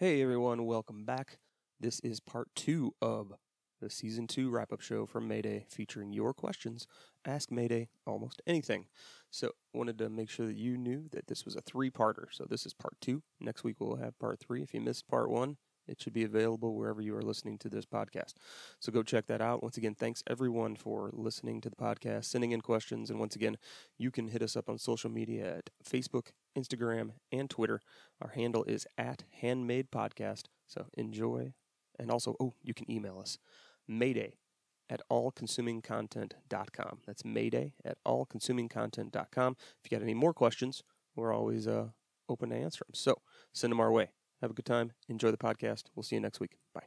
Hey everyone, welcome back. This is part 2 of the season 2 wrap-up show from Mayday, featuring your questions. Ask Mayday almost anything. So, wanted to make sure that you knew that this was a 3-parter. So this is part 2. Next week we'll have part 3. If you missed part 1, it should be available wherever you are listening to this podcast. So go check that out. Once again, thanks everyone for listening to the podcast, sending in questions, and once again, you can hit us up on social media at Facebook, Instagram, and Twitter. Our handle is @handmaidpodcast, so enjoy. And also, you can email us, mayday@allconsumingcontent.com. That's mayday@allconsumingcontent.com. If you got any more questions, we're always open to answer them, so send them our way. Have a good time. Enjoy the podcast. We'll see you next week. Bye.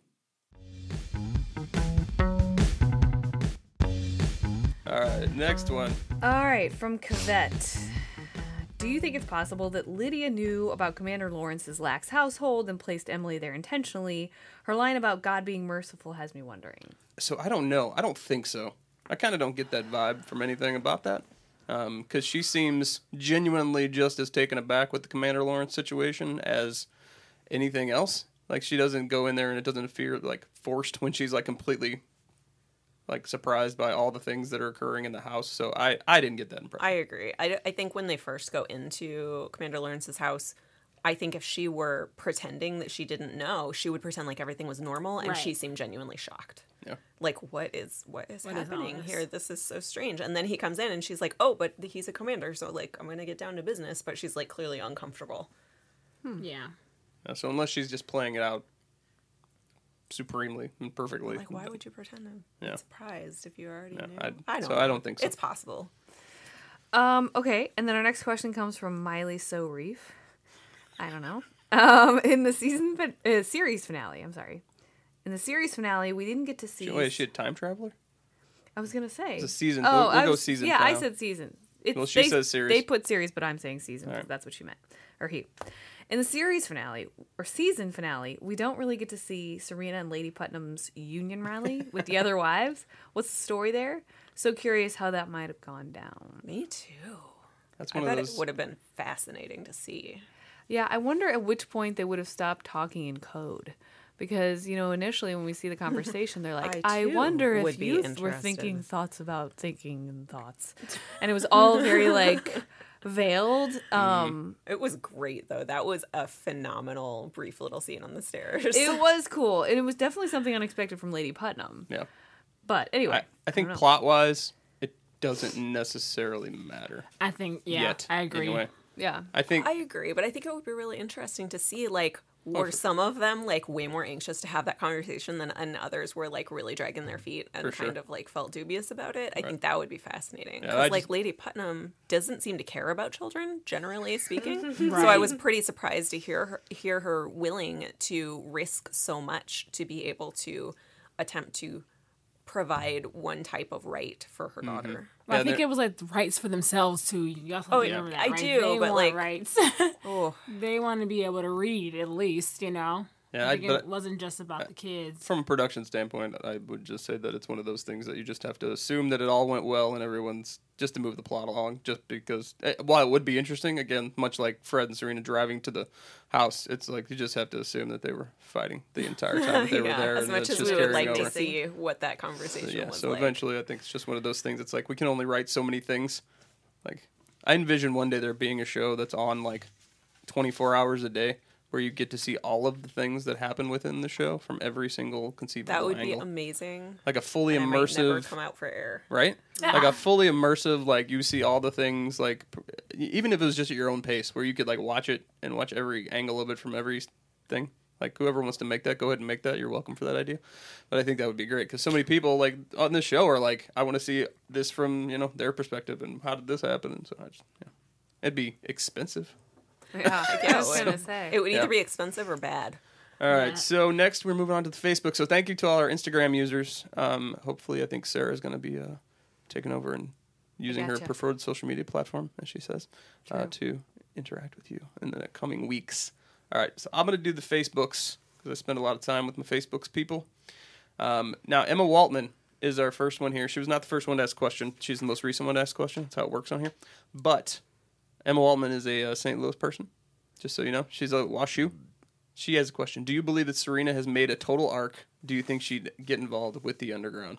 All right, next one. All right, from Cavette. Do you think it's possible that Lydia knew about Commander Lawrence's lax household and placed Emily there intentionally? Her line about God being merciful has me wondering. So I don't know. I don't think so. I kind of don't get that vibe from anything about that. Because she seems genuinely just as taken aback with the Commander Lawrence situation as anything else. Like, she doesn't go in there and it doesn't feel like forced when she's like completely like surprised by all the things that are occurring in the house. So I didn't get that impression. I agree. I think when they first go into Commander Lawrence's house, I think if she were pretending that she didn't know, she would pretend like everything was normal, and She seemed genuinely shocked. Yeah. Like, what is happening here? This is so strange. And then he comes in and she's like, oh, but he's a commander, so like I'm going to get down to business. But she's like clearly uncomfortable. Yeah. So unless she's just playing it out supremely and perfectly. Like, why would you pretend to be surprised if you already knew? I don't think so. It's possible. Okay, and then our next question comes from Miley So Reef. I don't know. In the series finale, In the series finale, we didn't get to see... Wait, is she a time traveler? I was going to say. It's a season. We'll go season. Yeah, I said season. She says series. They put series, but I'm saying season. Right. So that's what she meant. Or he. In the season finale, we don't really get to see Serena and Lady Putnam's union rally with the other wives. What's the story there? So curious how that might have gone down. Me too. I bet it would have been fascinating to see. Yeah, I wonder at which point they would have stopped talking in code. Because, initially when we see the conversation, they're like, I wonder if you were thinking thoughts about thinking and thoughts. And it was all very like... veiled. It was great though. That was a phenomenal brief little scene on the stairs. It was cool, and it was definitely something unexpected from Lady Putnam. Yeah, but anyway, I think plot wise it doesn't necessarily matter. I think yet, I agree. Anyway. Yeah, I agree, but I think it would be really interesting to see like some of them like way more anxious to have that conversation than others were like really dragging their feet and kind of like felt dubious about it. I think that would be fascinating. Yeah, like Lady Putnam doesn't seem to care about children, generally speaking. Right. So I was pretty surprised to hear her willing to risk so much to be able to attempt to provide one type of right for her daughter. Well, I think it was like rights for themselves too. You also remember that, right? I do, they but like rights. They want to be able to read at least, Yeah, it wasn't just about the kids. From a production standpoint, I would just say that it's one of those things that you just have to assume that it all went well and everyone's just to move the plot along. Just because, while it would be interesting, again, much like Fred and Serena driving to the house, it's like you just have to assume that they were fighting the entire time they were there. As much as we would like to see what that conversation was. So eventually, I think it's just one of those things. It's like we can only write so many things. Like, I envision one day there being a show that's on like 24 hours a day, where you get to see all of the things that happen within the show from every single conceivable angle. That would be amazing. Like a fully immersive... It might never come out for air. Right? Yeah. Like a fully immersive, like, you see all the things, like, even if it was just at your own pace, where you could, like, watch it and watch every angle of it from every thing. Like, whoever wants to make that, go ahead and make that. You're welcome for that idea. But I think that would be great, because so many people, like, on this show are like, I want to see this from, their perspective, and how did this happen? And so I just, It'd be expensive. Yeah, I was going to say. It would either be expensive or bad. All right, so next we're moving on to the Facebook. So thank you to all our Instagram users. Hopefully, I think Sarah's going to be taking over and using her preferred social media platform, as she says, to interact with you in the coming weeks. All right, so I'm going to do the Facebooks, because I spend a lot of time with my Facebooks people. Now, Emma Waltman is our first one here. She was not the first one to ask a question. She's the most recent one to ask a question. That's how it works on here. But... Emma Waltman is a St. Louis person, just so you know. She's a WashU. She has a question. Do you believe that Serena has made a total arc? Do you think she'd get involved with the underground?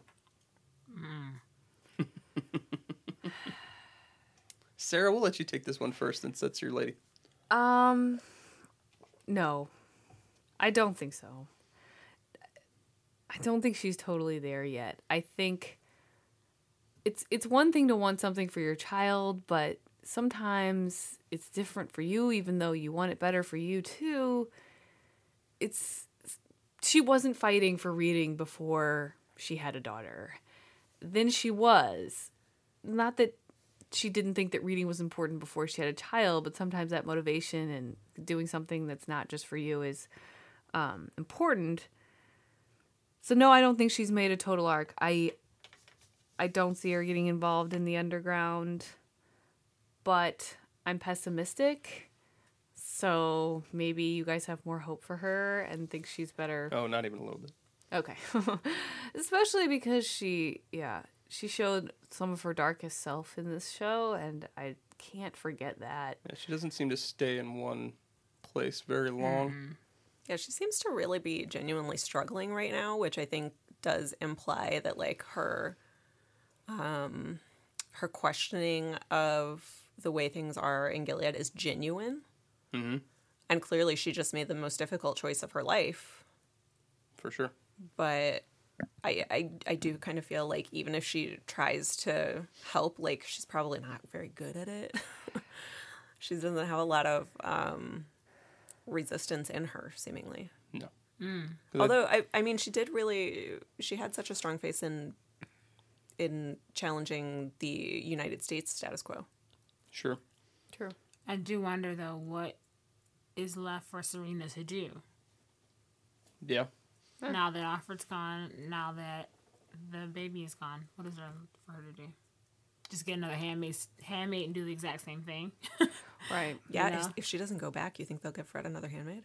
Sarah, we'll let you take this one first since that's your lady. No. I don't think so. I don't think she's totally there yet. I think it's one thing to want something for your child, but sometimes it's different for you, even though you want it better for you too. She wasn't fighting for reading before she had a daughter. Then she was. Not that she didn't think that reading was important before she had a child, but sometimes that motivation and doing something that's not just for you is important. So no, I don't think she's made a total arc. I don't see her getting involved in the underground, but I'm pessimistic. So maybe you guys have more hope for her and think she's better. Oh, not even a little bit. Okay. Especially because she showed some of her darkest self in this show, and I can't forget that. Yeah, she doesn't seem to stay in one place very long. Mm. Yeah, she seems to really be genuinely struggling right now, which I think does imply that, like, her questioning of the way things are in Gilead is genuine. Mm-hmm. And clearly she just made the most difficult choice of her life. For sure. But I do kind of feel like even if she tries to help, like, she's probably not very good at it. She doesn't have a lot of resistance in her, seemingly. No. Mm. Although, I mean, she had such a strong face in challenging the United States status quo. Sure. True. I do wonder, though, what is left for Serena to do. Yeah. Now that Alfred's gone, now that the baby is gone, what is there for her to do? Just get another handmaid and do the exact same thing? Right. Yeah, you know? If she doesn't go back, you think they'll give Fred another handmaid?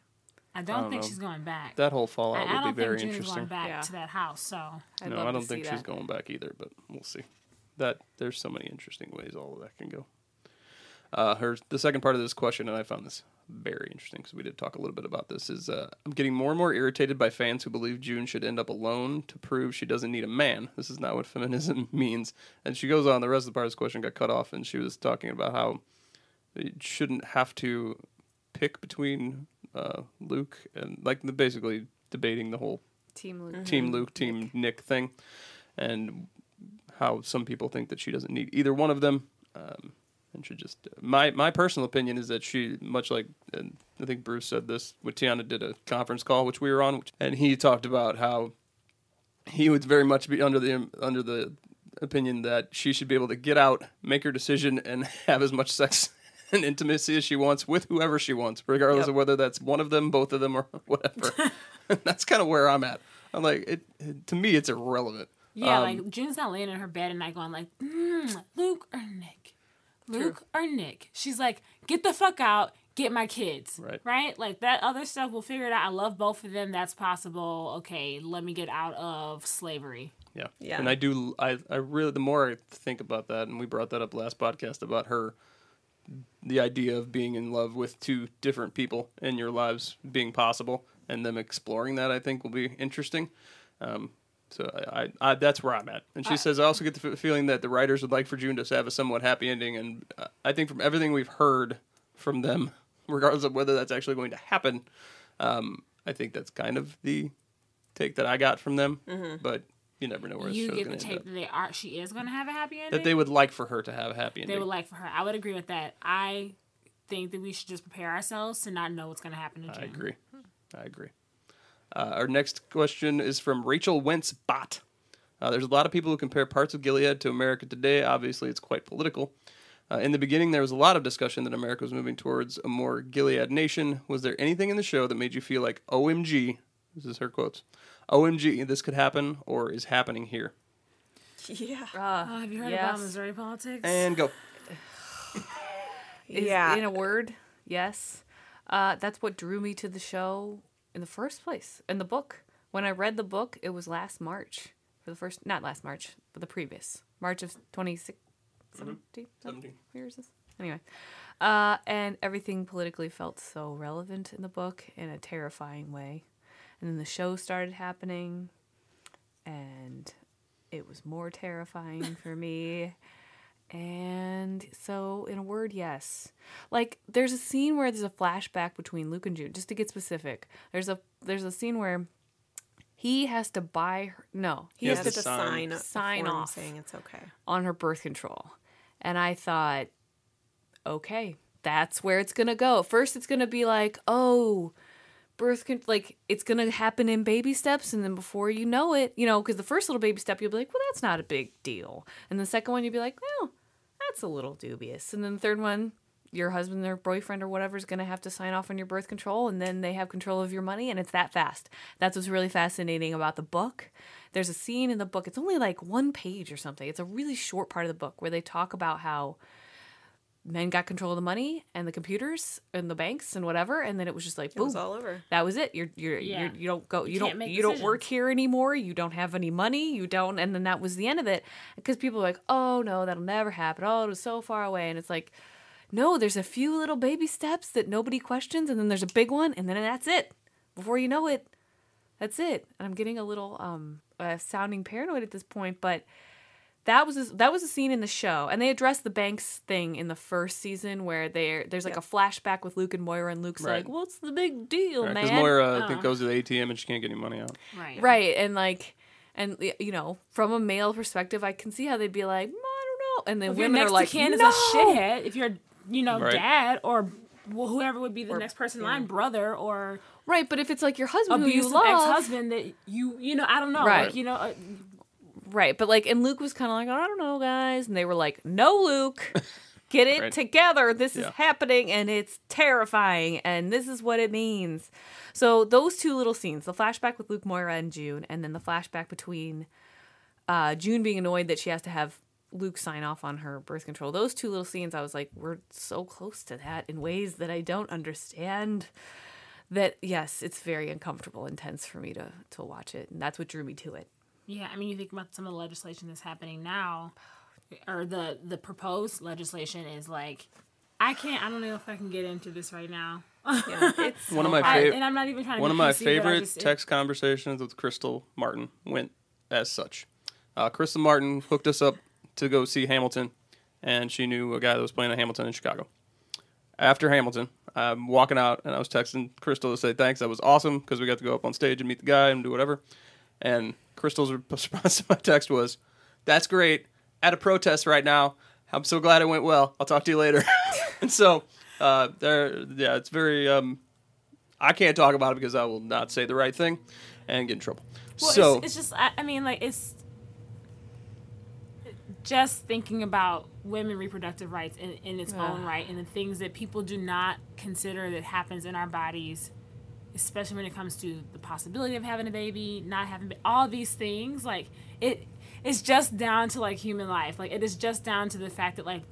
I don't think she's going back. That whole fallout would be very interesting. I don't think June's going back to that house, so... I don't think she's going back either, but we'll see. There's so many interesting ways all of that can go. The second part of this question, and I found this very interesting because we did talk a little bit about this, is I'm getting more and more irritated by fans who believe June should end up alone to prove she doesn't need a man. This is not what feminism means. And she goes on, the rest of the part of this question got cut off, and she was talking about how you shouldn't have to pick between Luke and, like, basically debating the whole Team Nick thing, and how some people think that she doesn't need either one of them. And should just my personal opinion is that she, much like, and I think Bruce said this, Tiana did a conference call which we were on, and he talked about how he would very much be under the opinion that she should be able to get out, make her decision, and have as much sex and intimacy as she wants with whoever she wants, regardless of whether that's one of them, both of them, or whatever. That's kind of where I'm at. I'm like, to me, it's irrelevant. Yeah, like June's not laying in her bed and I going like, Luke or Nick. Luke or Nick. She's like, get the fuck out, get my kids. Right? Like, that other stuff, we'll figure it out. I love both of them. That's possible. Okay, let me get out of slavery. Yeah. Yeah. And I really, the more I think about that, and we brought that up last podcast about her, the idea of being in love with two different people in your lives being possible, and them exploring that, I think, will be interesting. So I that's where I'm at. And she says, I also get the feeling that the writers would like for June to have a somewhat happy ending. And I think from everything we've heard from them, regardless of whether that's actually going to happen, I think that's kind of the take that I got from them. Mm-hmm. But you never know where it's going to end. You get the take that she is going to have a happy ending? That they would like for her to have a happy ending. They would like for her. I would agree with that. I think that we should just prepare ourselves to not know what's going to happen to June. I agree. Our next question is from Rachel Wentz Bott. There's a lot of people who compare parts of Gilead to America today. Obviously, it's quite political. In the beginning, there was a lot of discussion that America was moving towards a more Gilead nation. Was there anything in the show that made you feel like, OMG, this is her quotes, OMG, this could happen or is happening here? Yeah. Have you heard about Missouri politics? And go. Yeah. In a word, yes. That's what drew me to the show. In the first place, in the book. When I read the book, it was last March. Not last March, but the previous. March of 2017? Mm-hmm. 17. Where is this? Anyway. And everything politically felt so relevant in the book in a terrifying way. And then the show started happening, and it was more terrifying for me. And so, in a word, yes. Like, there's a scene where there's a flashback between Luke and June, just to get specific. There's a scene where he has to buy her... No. He has to sign off saying it's okay on her birth control. And I thought, okay, that's where it's going to go. First, it's going to be like, oh... like, it's going to happen in baby steps, and then before you know it, you know, because the first little baby step, you'll be like, well, that's not a big deal. And the second one, you'll be like, well, that's a little dubious. And then the third one, your husband or boyfriend or whatever is going to have to sign off on your birth control, and then they have control of your money, and it's that fast. That's what's really fascinating about the book. There's a scene in the book. It's only like one page or something. It's a really short part of the book where they talk about how men got control of the money and the computers and the banks and whatever, and then it was just like boom, it was all over. That was it. You don't go. You don't work here anymore. You don't have any money. You don't. And then that was the end of it. Because people are like, oh no, that'll never happen. Oh, it was so far away. And it's like, no, there's a few little baby steps that nobody questions, and then there's a big one, and then that's it. Before you know it, that's it. And I'm getting a little sounding paranoid at this point, but. That was a scene in the show, and they addressed the banks thing in the first season where there's like a flashback with Luke and Moira, and Luke's like, "What's the big deal, man?" Because Moira I think goes to the ATM and she can't get any money out. Right, and like, and you know, from a male perspective, I can see how they'd be like, "I don't know," and then women are like, "No, is a shithead." If you're, you know, dad or whoever would be the next person in line, brother or right, but if it's like your husband, who you love, ex-husband that you know, I don't know, right, like, you know. Right, but like, and Luke was kind of like, I don't know, guys. And they were like, no, Luke, get it together. This is happening, and it's terrifying, and this is what it means. So those two little scenes, the flashback with Luke, Moira, and June, and then the flashback between June being annoyed that she has to have Luke sign off on her birth control. Those two little scenes, I was like, we're so close to that in ways that I don't understand. That, yes, it's very uncomfortable, intense for me to watch it, and that's what drew me to it. Yeah, I mean, you think about some of the legislation that's happening now, or the proposed legislation is like, I don't know if I can get into this right now. Yeah, it's one of my favorite, and I'm not even trying to. One of my favorite text conversations with Crystal Martin went as such. Crystal Martin hooked us up to go see Hamilton, and she knew a guy that was playing at Hamilton in Chicago. After Hamilton, I'm walking out, and I was texting Crystal to say thanks. That was awesome because we got to go up on stage and meet the guy and do whatever, and. Crystal's response to my text was, that's great. At a protest right now. I'm so glad it went well. I'll talk to you later. And so, it's very, I can't talk about it because I will not say the right thing and get in trouble. Well, so it's just, I mean, like, it's just thinking about women reproductive rights in its own right and the things that people do not consider that happens in our bodies, especially when it comes to the possibility of having a baby, not having all these things, like it's just down to like human life. Like it is just down to the fact that like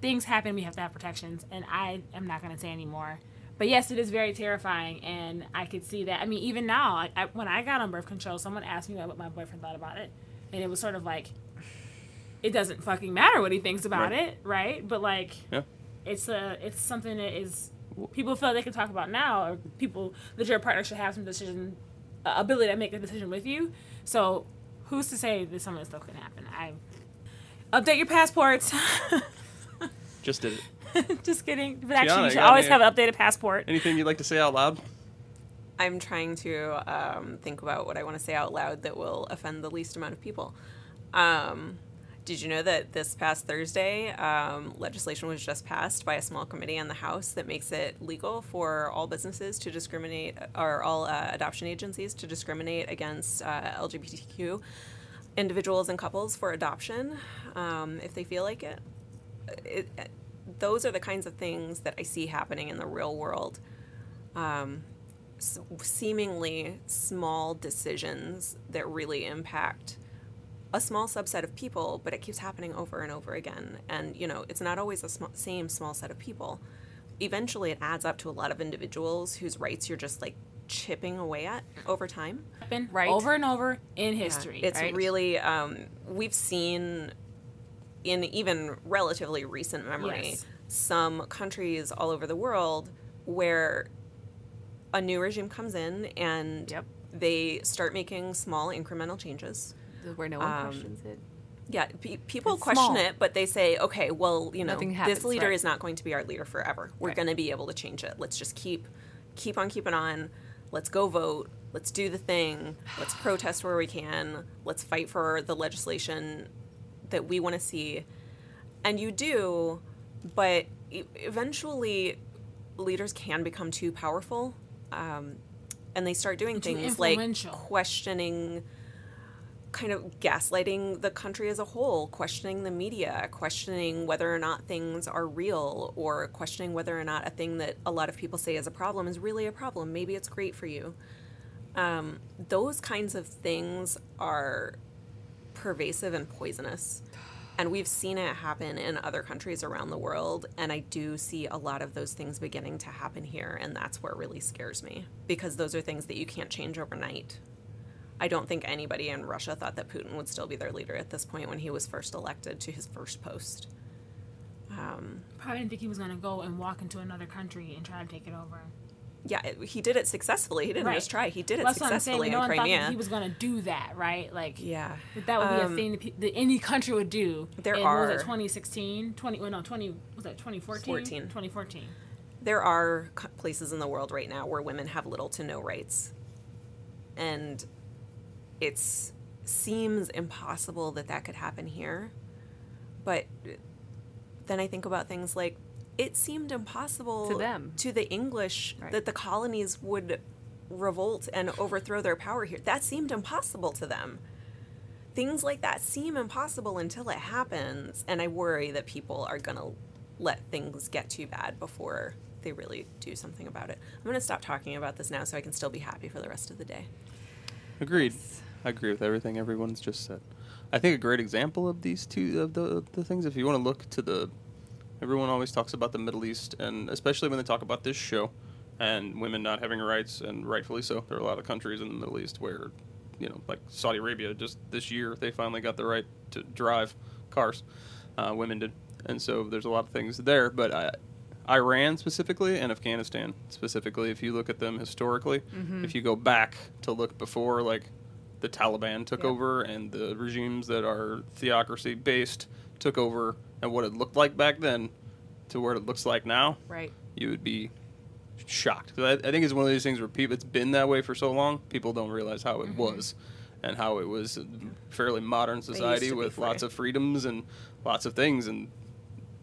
things happen, we have to have protections, and I am not going to say anymore. But yes, it is very terrifying, and I could see that. I mean, even now, when I got on birth control, someone asked me what my boyfriend thought about it, and it was sort of like, it doesn't fucking matter what he thinks about it, right? But like, it's something that is. People feel they can talk about now, or people that your partner should have some decision ability to make a decision with you. So, who's to say that some of this stuff can happen? Update your passports. Just did it. Just kidding. But actually, Gianna, you should always have an updated passport. Anything you'd like to say out loud? I'm trying to think about what I want to say out loud that will offend the least amount of people. Did you know that this past Thursday, legislation was just passed by a small committee in the House that makes it legal for all businesses to discriminate, or all adoption agencies to discriminate against LGBTQ individuals and couples for adoption if they feel like it. Those are the kinds of things that I see happening in the real world. Seemingly small decisions that really impact a small subset of people, but it keeps happening over and over again. And, you know, it's not always the same small set of people. Eventually, it adds up to a lot of individuals whose rights you're just, like, chipping away at over time. Right. Over and over in history. Yeah, it's really, we've seen in even relatively recent memory some countries all over the world where a new regime comes in and they start making small incremental changes. Where no one questions it. Yeah, people question it, but they say, okay, well, you know, this leader is not going to be our leader forever. We're going to be able to change it. Let's just keep on keeping on. Let's go vote. Let's do the thing. Let's protest where we can. Let's fight for the legislation that we want to see. And you do, but eventually leaders can become too powerful, and they start doing things like questioning, kind of gaslighting the country as a whole, questioning the media, questioning whether or not things are real, or questioning whether or not a thing that a lot of people say is a problem is really a problem. Maybe it's great for you. Those kinds of things are pervasive and poisonous. And we've seen it happen in other countries around the world, and I do see a lot of those things beginning to happen here, and that's where it really scares me, because those are things that you can't change overnight. I don't think anybody in Russia thought that Putin would still be their leader at this point when he was first elected to his first post. Probably didn't think he was going to go and walk into another country and try to take it over. Yeah, he did it successfully. He didn't just try. He did it successfully in Crimea. No one thought that he was going to do that, right? Like, yeah. That would be a thing that any country would do. Was it 2016? 2014? 2014. There are places in the world right now where women have little to no rights. And it seems impossible that could happen here. But then I think about things like, it seemed impossible to them, to the English, that the colonies would revolt and overthrow their power here. That seemed impossible to them. Things like that seem impossible until it happens, and I worry that people are going to let things get too bad before they really do something about it. I'm going to stop talking about this now so I can still be happy for the rest of the day. Agreed. Yes. I agree with everything everyone's just said. I think a great example of these two, of the things, if you want to look to the... Everyone always talks about the Middle East, and especially when they talk about this show and women not having rights, and rightfully so. There are a lot of countries in the Middle East where, you know, like Saudi Arabia, just this year, they finally got the right to drive cars. Women did. And so there's a lot of things there. But Iran specifically, and Afghanistan specifically, if you look at them historically, if you go back to look before, like, the Taliban took over and the regimes that are theocracy-based took over, and what it looked like back then to what it looks like now, you would be shocked. So I think it's one of these things where it's been that way for so long, people don't realize how it was, and how it was a fairly modern society with lots of freedoms and lots of things. And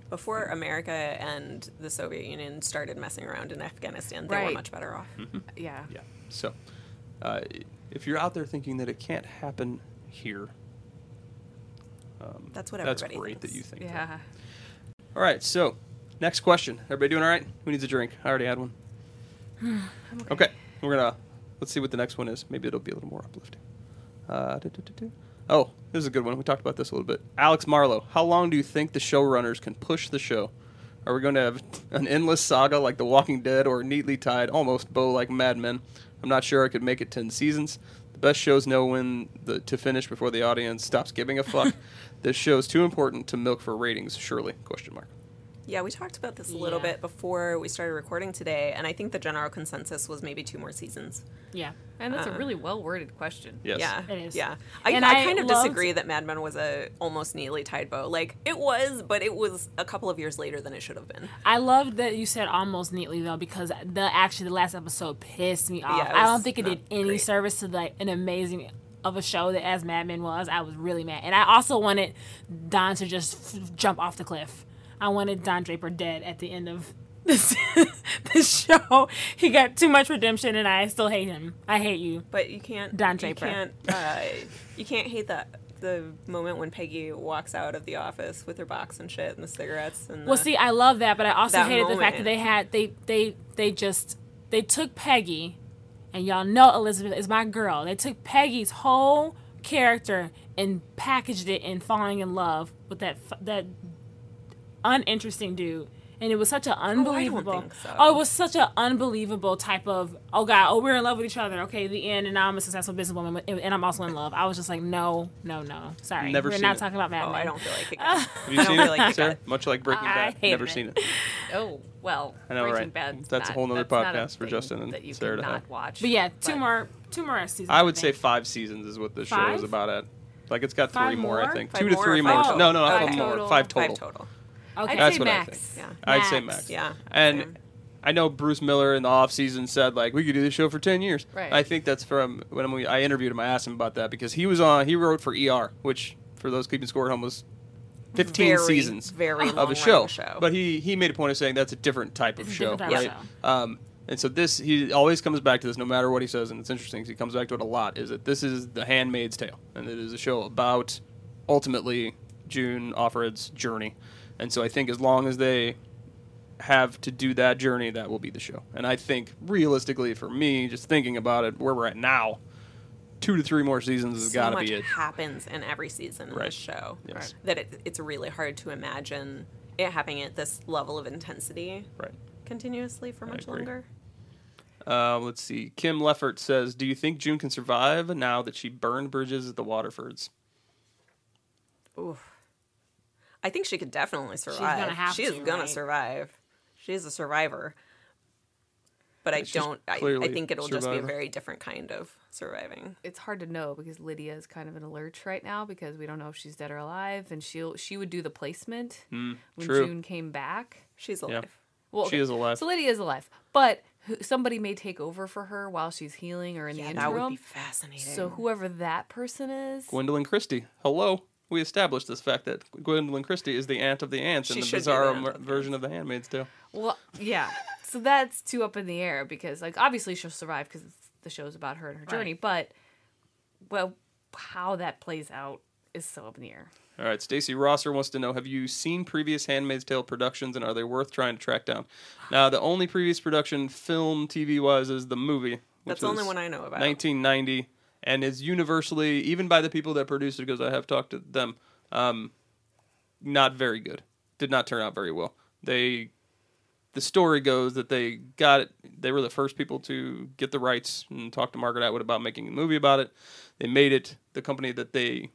before America and the Soviet Union started messing around in Afghanistan, they were much better off. So if you're out there thinking that it can't happen here, that's what everybody thinks. That's great that you think that. All right, so next question. Everybody doing all right? Who needs a drink? I already had one. Okay. Let's see what the next one is. Maybe it'll be a little more uplifting. Oh, this is a good one. We talked about this a little bit. Alex Marlowe, how long do you think the showrunners can push the show? Are we going to have an endless saga like The Walking Dead, or a neatly tied, almost bow like Mad Men? I'm not sure I could make it 10 seasons. Best shows know when to finish before the audience stops giving a fuck. This show's too important to milk for ratings, surely? ? Yeah, we talked about this a little bit before we started recording today, and I think the general consensus was maybe 2 more seasons. Yeah, and that's a really well-worded question. Yes. Yeah, it is. Yeah, I kind of disagree that Mad Men was a almost neatly tied bow. Like, it was, but it was a couple of years later than it should have been. I loved that you said almost neatly, though, because the last episode pissed me off. Yeah, I don't think it did any service to an amazing of a show that as Mad Men was. I was really mad, and I also wanted Don to just jump off the cliff. I wanted Don Draper dead at the end of this show. He got too much redemption, and I still hate him. I hate you. But you can't, Don Draper. You can't hate the moment when Peggy walks out of the office with her box and shit and the cigarettes. And I love that, but I also hated the fact that they took Peggy, and y'all know Elizabeth is my girl. They took Peggy's whole character and packaged it in falling in love with that uninteresting dude, And it was such an unbelievable. Oh, I don't think so. Oh, it was such an unbelievable type of, oh, God, oh, we're in love with each other. Okay, the end, and now I'm a successful businesswoman, and I'm also in love. I was just like, no. Sorry. Never we're seen not it. Talking about Mad Men. Oh, I don't feel like it. Have you seen it, like sir? Much like Breaking Bad. Never it. Seen it. Oh, well. I know, Breaking right? Bad's that's not, a whole other podcast for Justin and that you Sarah to have. Watch, but yeah, two more seasons. I would say 5 seasons is what the show is about at. Like, it's got 3 more, I think. 2 to 3 more. No, I thought more. 5 total. Okay. That's say what max. I think. Yeah. I'd say max. Yeah. And I know Bruce Miller in the off season said, like, we could do this show for 10 years. Right. I think that's from when I interviewed him. I asked him about that because he wrote for ER, which for those keeping score at home was 15 seasons of a show. But he made a point of saying that's a different type of show, right? And so this, he always comes back to this, no matter what he says, and it's interesting because he comes back to it a lot, is that this is The Handmaid's Tale, and it is a show about, ultimately, June Offred's journey. And so I think as long as they have to do that journey, that will be the show. And I think, realistically, for me, just thinking about it, where we're at now, 2 to 3 more seasons has got to be it. So much happens in every season of this show that it's really hard to imagine it happening at this level of intensity continuously for much longer. Let's see. Kim Leffert says, do you think June can survive now that she burned bridges at the Waterfords? Ooh. I think she could definitely survive. She's going to survive. She's a survivor. But I think it'll just be a very different kind of surviving. It's hard to know because Lydia is kind of in a lurch right now because we don't know if she's dead or alive. And she would do the placement when June came back. She's alive. Yeah. Well, she is alive. So Lydia is alive. But somebody may take over for her while she's healing or in the interim. That would be fascinating. So whoever that person is... Gwendolyn Christie. Hello. We established this fact that Gwendolyn Christie is the aunt of the ants in the bizarro version of The Handmaid's Tale. Well, yeah. So that's too up in the air because, like, obviously she'll survive because the show's about her and her journey. But, well, how that plays out is so up in the air. All right, Stacey Rosser wants to know, have you seen previous Handmaid's Tale productions, and are they worth trying to track down? Now, the only previous production, film, TV-wise, is the movie. That's the only one I know about. 1990, and is universally, even by the people that produced it, because I have talked to them, not very good. Did not turn out very well. The story goes that they got it. They were the first people to get the rights and talk to Margaret Atwood about making a movie about it. They made it. The company that they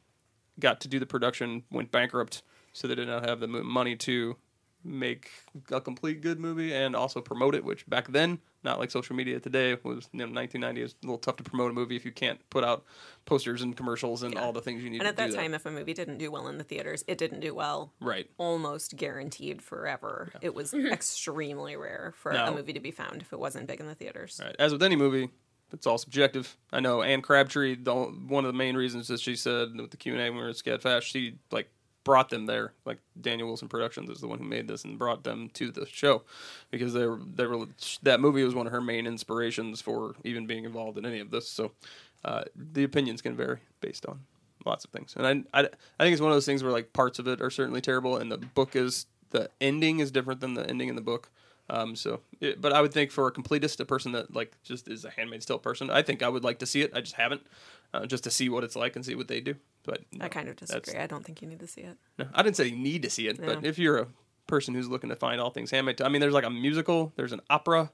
got to do the production went bankrupt, so they did not have the money to make a complete good movie and also promote it, which back then, not like social media today, was 1990. It was a little tough to promote a movie if you can't put out posters and commercials and all the things you need to do. And at that time, if a movie didn't do well in the theaters, it didn't do well. Right. Almost guaranteed forever. Yeah. It was extremely rare for a movie to be found if it wasn't big in the theaters. Right. As with any movie, it's all subjective. I know Anne Crabtree, one of the main reasons that she said with the Q&A when we were at Scadfast, she brought them there. Like, Daniel Wilson Productions is the one who made this and brought them to the show because they were that movie was one of her main inspirations for even being involved in any of this. So the opinions can vary based on lots of things. And I think it's one of those things where, like, parts of it are certainly terrible, and the ending is different than the ending in the book. But I would think for a completist, a person that just is a Handmaid's Tale person, I think I would like to see it. I just haven't, just to see what it's like and see what they do. But I kind of disagree. I don't think you need to see it. No, I didn't say you need to see it, but if you're a person who's looking to find all things Handmaid's Tale, I mean, there's a musical, there's an opera,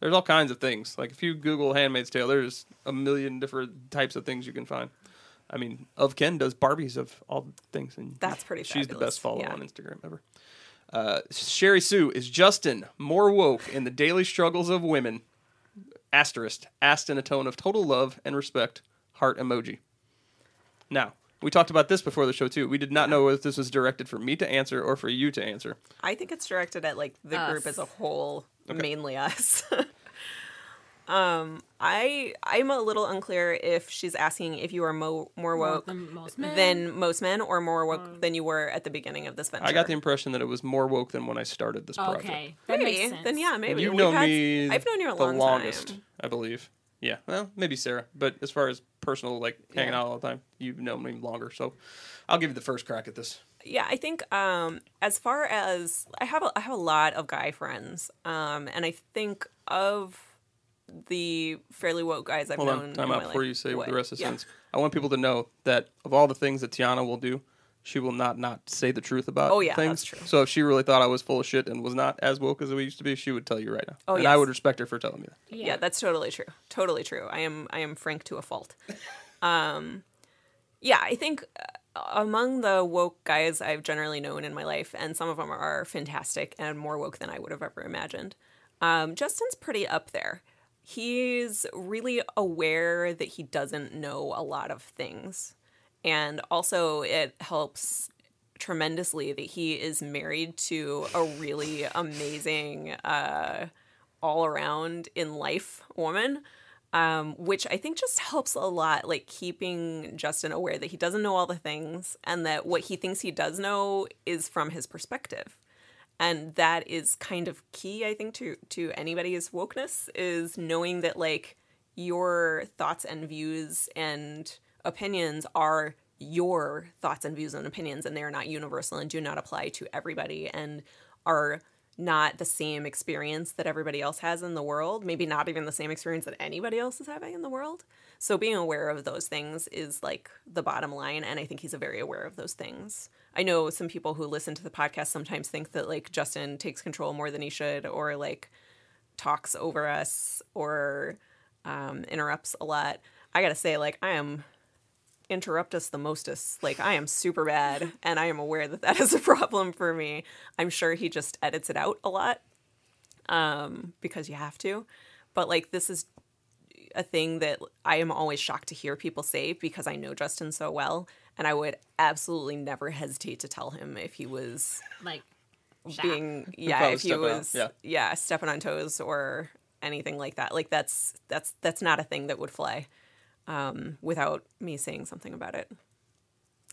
there's all kinds of things. Like, if you Google Handmaid's Tale, there's a million different types of things you can find. I mean, Of Ken does Barbies of all things, and that's pretty. She's fabulous. The best follow on Instagram ever. Sherry Sue, is Justin more woke in the daily struggles of women? ***, asked in a tone of total love and respect. Heart emoji. Now, we talked about this before the show too. We did not know if this was directed for me to answer or for you to answer. I think it's directed at the group as a whole, mainly us. I'm a little unclear if she's asking if you are more woke than most men or more woke than you were at the beginning of this venture. I got the impression that it was more woke than when I started this project. Okay, that makes sense. Then maybe. You know me. I've known you the longest time. I believe. Yeah, well, maybe Sarah, but as far as personal, hanging out all the time, you've known me longer, so I'll give you the first crack at this. Yeah, I think as far as, I have a lot of guy friends, and I think of the fairly woke guys I've known. Hold on, time out before you say the rest of the sentence. I want people to know that of all the things that Tiana will do, she will not say the truth about things. That's true. So if she really thought I was full of shit and was not as woke as we used to be, she would tell you right now. Oh, and yes. I would respect her for telling me that. Yeah, that's totally true. Totally true. I am frank to a fault. Yeah, I think among the woke guys I've generally known in my life, and some of them are fantastic and more woke than I would have ever imagined, Justin's pretty up there. He's really aware that he doesn't know a lot of things. And also it helps tremendously that he is married to a really amazing, all-around in life woman, which I think just helps a lot, like keeping Justin aware that he doesn't know all the things and that what he thinks he does know is from his perspective. And that is kind of key, I think, to anybody's wokeness, is knowing that, like, your thoughts and views and opinions are your thoughts and views and opinions, and they are not universal and do not apply to everybody and are not the same experience that everybody else has in the world, maybe not even the same experience that anybody else is having in the world. So being aware of those things is like the bottom line, and I think he's very aware of those things. I know some people who listen to the podcast sometimes think that, like, Justin takes control more than he should, or like talks over us, or interrupts a lot. I gotta say, like, I am interrupt us the mostest. Like, I am super bad, and I am aware that that is a problem for me. I'm sure he just edits it out a lot, because you have to. But, like, this is a thing that I am always shocked to hear people say, because I know Justin so well, and I would absolutely never hesitate to tell him if he was, like, being, if he was, stepping on toes or anything like that. Like, that's not a thing that would fly. Without me saying something about it.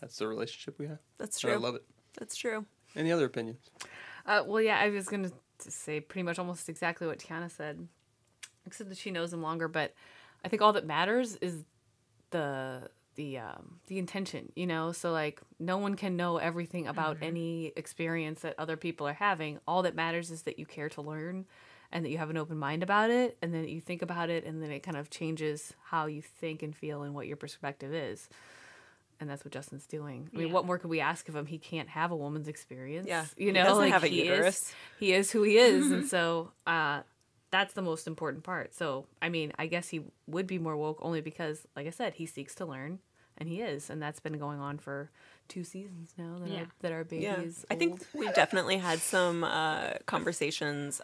That's the relationship we have. That's true. I love it. That's true. Any other opinions? Well, yeah, I was going to say pretty much almost exactly what Tiana said, except that she knows him longer. But I think all that matters is the intention, you know? So, like, no one can know everything about any experience that other people are having. All that matters is that you care to learn, and that you have an open mind about it, and then you think about it, and then it kind of changes how you think and feel and what your perspective is. And that's what Justin's doing. I mean, what more could we ask of him? He can't have a woman's experience. Yeah. You know, he doesn't have a uterus. He is who he is. And so that's the most important part. So, I mean, I guess he would be more woke only because, like I said, he seeks to learn, and he is. And that's been going on for 2 seasons now that our baby is old. I think we definitely had some conversations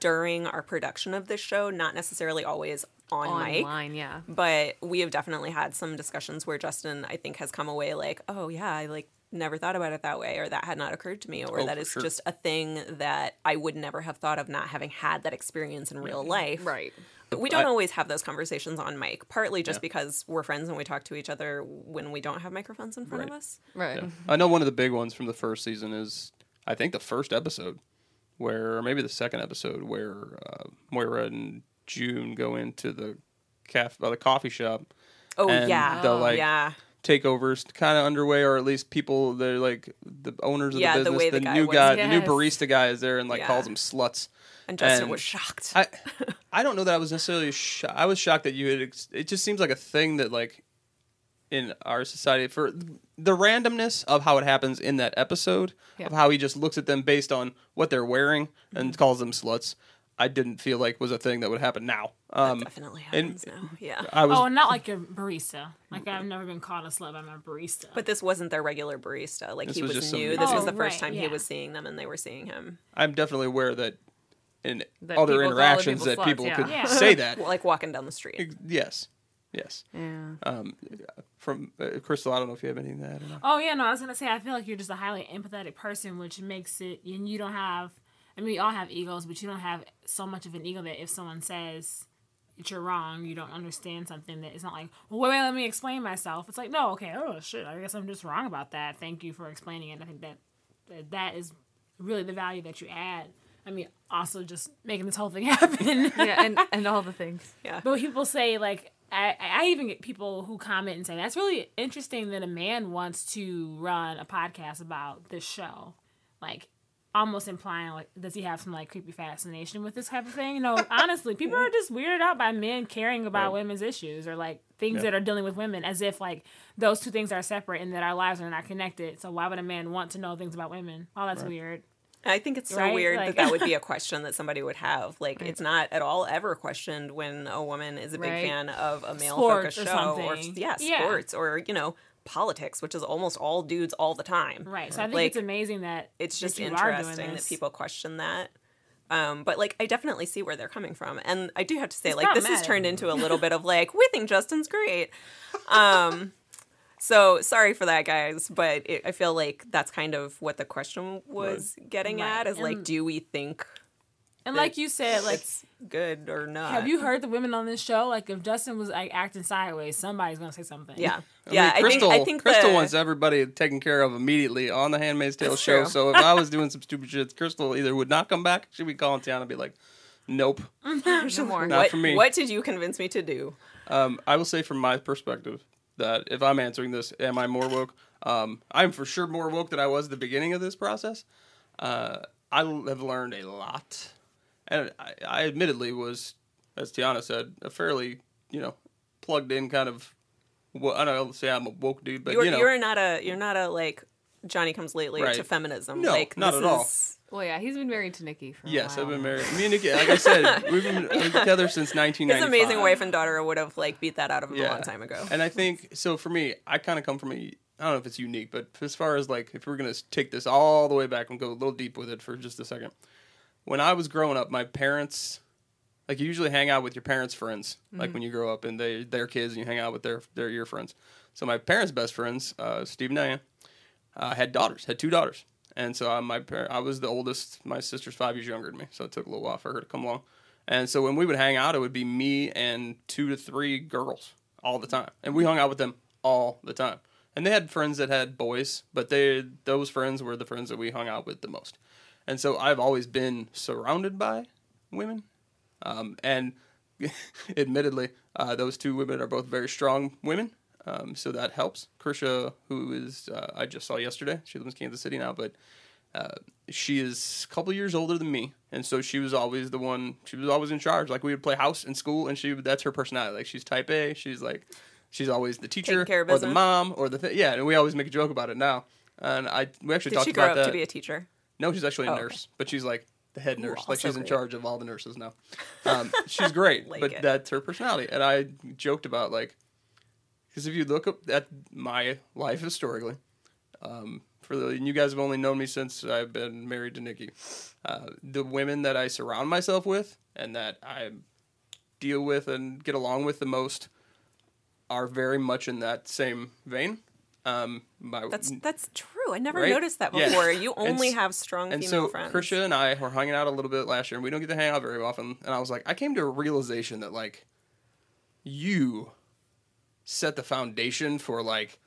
during our production of this show, not necessarily always online, but we have definitely had some discussions where Justin, I think, has come away like, oh yeah, I like never thought about it that way, or that had not occurred to me, or that is just a thing that I would never have thought of, not having had that experience in real life. Right. We don't always have those conversations on mic, partly just because we're friends and we talk to each other when we don't have microphones in front of us. Right. Yeah. I know one of the big ones from the first season is, I think, the first episode, or maybe the second episode, where Moira and June go into the coffee shop. Takeovers kind of underway, or at least people, they're like the owners of the business. The new barista guy is there and calls them sluts. And Justin was shocked. I don't know that I was necessarily shocked. I was shocked that you had. It just seems like a thing that, like, in our society, for the randomness of how it happens in that episode, of how he just looks at them based on what they're wearing and calls them sluts, I didn't feel like was a thing that would happen now. That definitely happens now. Yeah. Not like a barista. Like, I've never been called a slut by my barista. But this wasn't their regular barista. Like, he was new. This was the first time he was seeing them, and they were seeing him. I'm definitely aware that in other interactions that people could say that, like walking down the street. Yes. Yeah. From Crystal, I don't know if you have anything to add. I was gonna say, I feel like you're just a highly empathetic person, which makes it, and you don't have. I mean, we all have egos, but you don't have so much of an ego that if someone says that you're wrong, you don't understand something, that it's not like, well, wait, let me explain myself. It's like, no, okay, oh shit, I guess I'm just wrong about that. Thank you for explaining it. And I think that is really the value that you add. I mean, also just making this whole thing happen. and all the things. Yeah. But people say, like. I even get people who comment and say, that's really interesting that a man wants to run a podcast about this show. Like, almost implying, like, does he have some, like, creepy fascination with this type of thing? You know, honestly, people are just weirded out by men caring about women's issues or, like, things that are dealing with women, as if, like, those two things are separate and that our lives are not connected. So why would a man want to know things about women? Oh, that's weird. I think it's so weird like, that would be a question that somebody would have. Like, it's not at all ever questioned when a woman is a big fan of a male-focused show. Or sports or, you know, politics, which is almost all dudes all the time. Right. So I think like, it's amazing that it's just interesting that people question that. But, like, I definitely see where they're coming from. And I do have to say, like, this has turned into a little bit of, like, we think Justin's great. So sorry for that, guys, but I feel like that's kind of what the question was getting at is, like, do we think and like you said, like it's good or not? Have you heard the women on this show? Like, if Justin was, like, acting sideways, somebody's going to say something. Yeah. Yeah, I mean, I think Crystal wants everybody taken care of immediately on the Handmaid's Tale show, so if I was doing some stupid shit, Crystal either would not come back, she'd be calling Tiana and be like, nope. No more. Not for me. What did you convince me to do? I will say from my perspective, that if I'm answering this, am I more woke? I'm for sure more woke than I was at the beginning of this process. I have learned a lot. And I admittedly was, as Tiana said, a fairly, you know, plugged in kind of, well, I don't say I'm a woke dude, but you know. You're not a like, Johnny comes lately to feminism. No, like, not at all. Well, yeah, he's been married to Nikki for a while. I've been married. Me and Nikki, like I said, we've been together since 1995. His amazing wife and daughter would have, like, beat that out of him a long time ago. And I think, so for me, I kind of come from a, I don't know if it's unique, but as far as, like, if we're going to take this all the way back and go a little deep with it for just a second. When I was growing up, my parents, like, you usually hang out with your parents' friends, like, when you grow up, and their kids, and you hang out with your friends. So my parents' best friends, Steve and Diane, had two daughters. And so I was the oldest. My sister's 5 years younger than me, so it took a little while for her to come along. And so when we would hang out, it would be me and 2 to 3 girls all the time. And we hung out with them all the time. And they had friends that had boys, but those friends were the friends that we hung out with the most. And so I've always been surrounded by women. And admittedly, those two women are both very strong women. So that helps. Krisha, who is, I just saw yesterday, she lives in Kansas City now, but she is a couple years older than me. And so she was always the one, she was always in charge. Like, we would play house in school, and that's her personality. Like, she's type A, she's like, she's always the teacher or the mom or the and we always make a joke about it now. And we actually talked about that. Did she grow up to be a teacher? No, she's actually a nurse, but she's like the head nurse. Ooh, like, she's in charge of all the nurses now. She's great, like, but that's her personality. And I joked about, like, because if you look up at my life historically, and you guys have only known me since I've been married to Nikki, the women that I surround myself with and that I deal with and get along with the most are very much in that same vein. That's true. I never noticed that before. Yeah. You only have strong female friends. And so Krisha and I were hanging out a little bit last year, and we don't get to hang out very often. And I was like, I came to a realization that, like, you set the foundation for, like,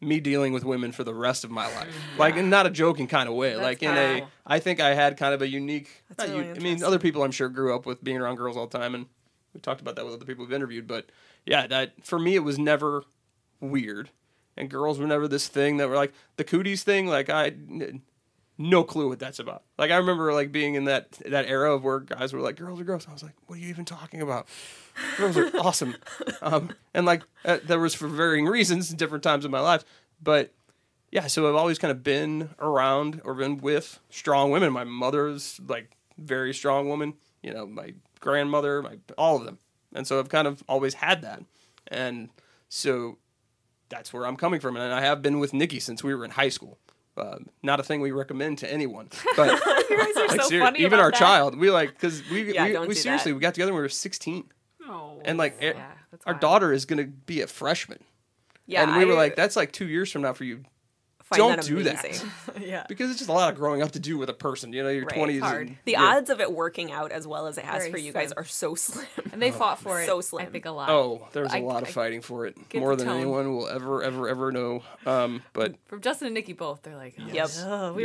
me dealing with women for the rest of my life. Like, and not a joking kind of way. That's like, I think I had kind of a unique, I mean, other people I'm sure grew up with being around girls all the time, and we talked about that with other people we've interviewed, but yeah, that for me, it was never weird. And girls were never this thing that were, like, the cooties thing, like, I no clue what that's about. Like, I remember, like, being in that era of where guys were like, girls are gross. I was like, what are you even talking about? Girls are awesome. And, like, there was for varying reasons different times in my life. But, yeah, so I've always kind of been around or been with strong women. My mother's, like, very strong woman. You know, my grandmother, all of them. And so I've kind of always had that. And so that's where I'm coming from. And I have been with Nikki since we were in high school. Not a thing we recommend to anyone. But you guys are like, so funny even about our child, we like, because we seriously, we got together when we were 16. Oh, and like our daughter is going to be a freshman. Yeah. And we were like, that's like 2 years from now for you. Don't do that. Yeah. Because it's just a lot of growing up to do with a person. You know, your 20s. And, the odds of it working out as well as it has for you guys are so slim. And they fought for it. So slim. I think a lot. Oh, there was a lot of fighting for it. More than anyone will ever know. But from Justin and Nikki both, they're like, we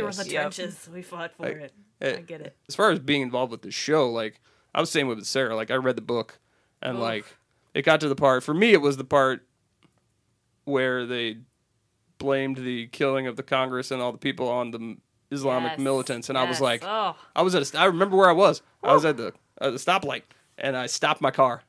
were in the trenches. We fought for it. I get it. As far as being involved with the show, like, I was saying with Sarah, like, I read the book and like, it got to the part, for me, it was the part where they blamed the killing of the Congress and all the people on the Islamic militants, and I was like, I was at. I remember where I was. Woo. I was at the stoplight, and I stopped my car.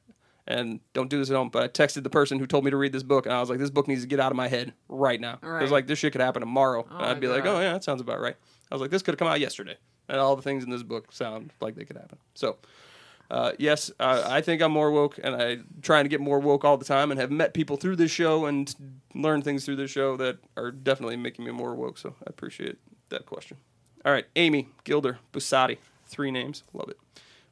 And don't do this at home, but I texted the person who told me to read this book, and I was like, this book needs to get out of my head right now. Right. It was like, this shit could happen tomorrow. Oh, and I'd be like, oh, yeah, that sounds about right. I was like, this could have come out yesterday. And all the things in this book sound like they could happen. So, yes, I think I'm more woke, and I'm trying to get more woke all the time, and have met people through this show and learned things through this show that are definitely making me more woke, so I appreciate that question. All right, Amy, Gilder, Busati, three names. Love it.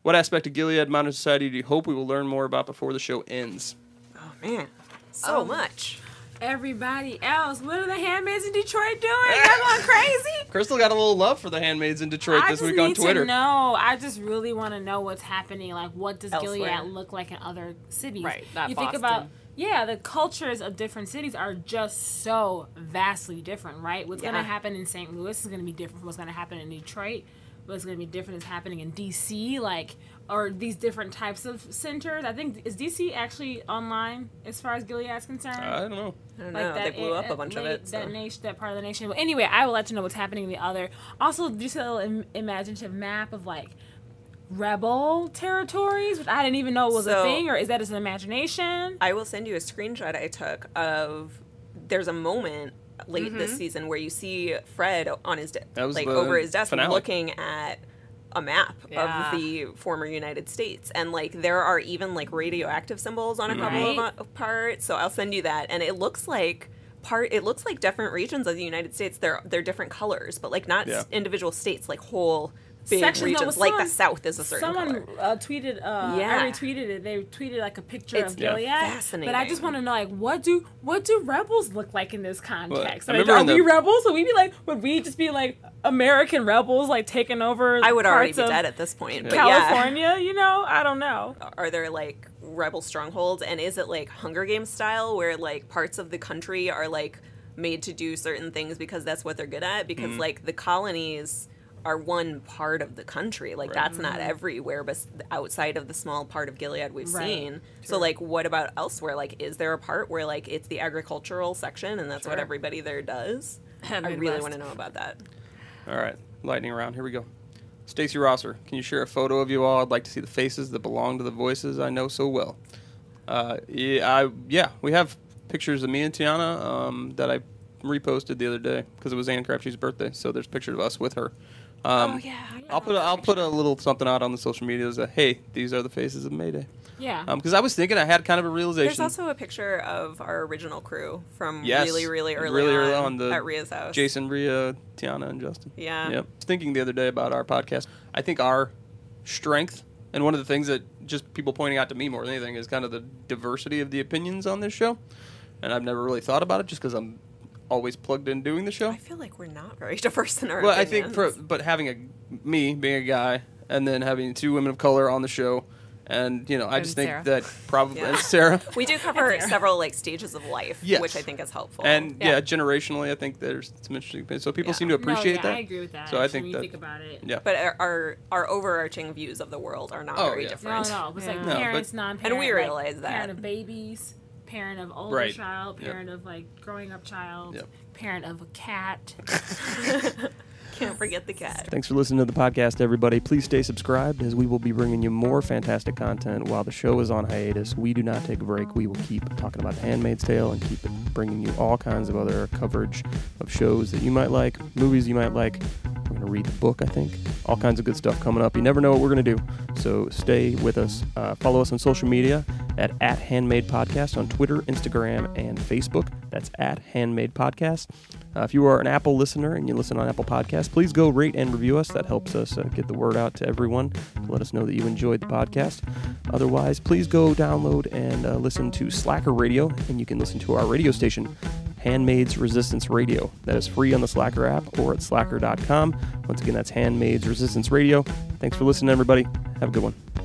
What aspect of Gilead modern society do you hope we will learn more about before the show ends? Oh, man. So much. Everybody else. What are the handmaids in Detroit doing? They're going crazy. Crystal got a little love for the handmaids in Detroit this week on Twitter. I just really want to know what's happening. Like, what does Gilead look like in other cities? Right. You think about... Yeah, the cultures of different cities are just so vastly different, right? What's going to happen in St. Louis is going to be different from what's going to happen in Detroit. What's going to be different is happening in D.C., like, or these different types of centers. I think, is D.C. actually online as far as Gilead is concerned? I don't know. I don't know. They blew up a bunch of it. That nation, that part of the nation. But anyway, I will let you know what's happening in the other. Also, just a little imaginative map of, like, rebel territories, which I didn't even know was a thing, or is that just an imagination? I will send you a screenshot I took of, there's a moment late this season where you see Fred on his over his desk looking at a map of the former United States, and like there are even like radioactive symbols on a couple of parts. So I'll send you that, and it looks like different regions of the United States. They're different colors, but like not individual states, like whole big regions. Like the South is a certain color. Someone tweeted, I retweeted it. They tweeted like a picture of Gilead. Fascinating. But I just want to know, like, what do rebels look like in this context? Well, like, are we rebels? Would we be like? Would we just be like American rebels, like taking over? I would already be dead at this point. But California, you know, I don't know. Are there like rebel strongholds, and is it like Hunger Games style, where like parts of the country are like made to do certain things because that's what they're good at? Because like the colonies are one part of the country. Like, that's not everywhere, but outside of the small part of Gilead we've seen. Sure. So, like, what about elsewhere? Like, is there a part where, like, it's the agricultural section and that's what everybody there does? I really want to know about that. All right. Lightning round. Here we go. Stacey Rosser, can you share a photo of you all? I'd like to see the faces that belong to the voices I know so well. We have pictures of me and Tiana that I reposted the other day because it was Anne Crabtree's birthday. So there's pictures of us with her. I'll put a little something out on the social media as a, hey, these are the faces of Mayday. Yeah. Because I was thinking, I had kind of a realization. There's also a picture of our original crew from really early on at Rhea's house. Jason, Rhea, Tiana, and Justin. Yeah. Yep. I was thinking the other day about our podcast. I think our strength, and one of the things that just people pointing out to me more than anything, is kind of the diversity of the opinions on this show. And I've never really thought about it just because I'm always plugged in doing the show. I feel like we're not very diverse in our opinions. I think, but having me being a guy, and then having two women of color on the show, and you know, I just think Sarah. That probably and Sarah. We do cover several like stages of life, which I think is helpful. And generationally, I think there's some interesting things. So people seem to appreciate that. I agree with that. So I think when you think about it. Yeah. But our overarching views of the world are not very different. No, it's like parents, non-parents, and we realize that parent of babies. Parent of older child, parent of like growing up child, parent of a cat. Can't forget the cat. Thanks for listening to the podcast, everybody. Please stay subscribed as we will be bringing you more fantastic content while the show is on hiatus. We do not take a break. We will keep talking about The Handmaid's Tale and keep bringing you all kinds of other coverage of shows that you might like, movies you might like. We're going to read the book, I think. All kinds of good stuff coming up. You never know what we're going to do. So stay with us. Follow us on social media at Handmade Podcast on Twitter, Instagram, and Facebook. That's at Handmade Podcast. If you are an Apple listener and you listen on Apple Podcasts, please go rate and review us. That helps us get the word out to everyone to let us know that you enjoyed the podcast. Otherwise, please go download and listen to Slacker Radio, and you can listen to our radio station, Handmaid's Resistance Radio. That is free on the Slacker app or at slacker.com. Once again, that's Handmaid's Resistance Radio. Thanks for listening, everybody. Have a good one.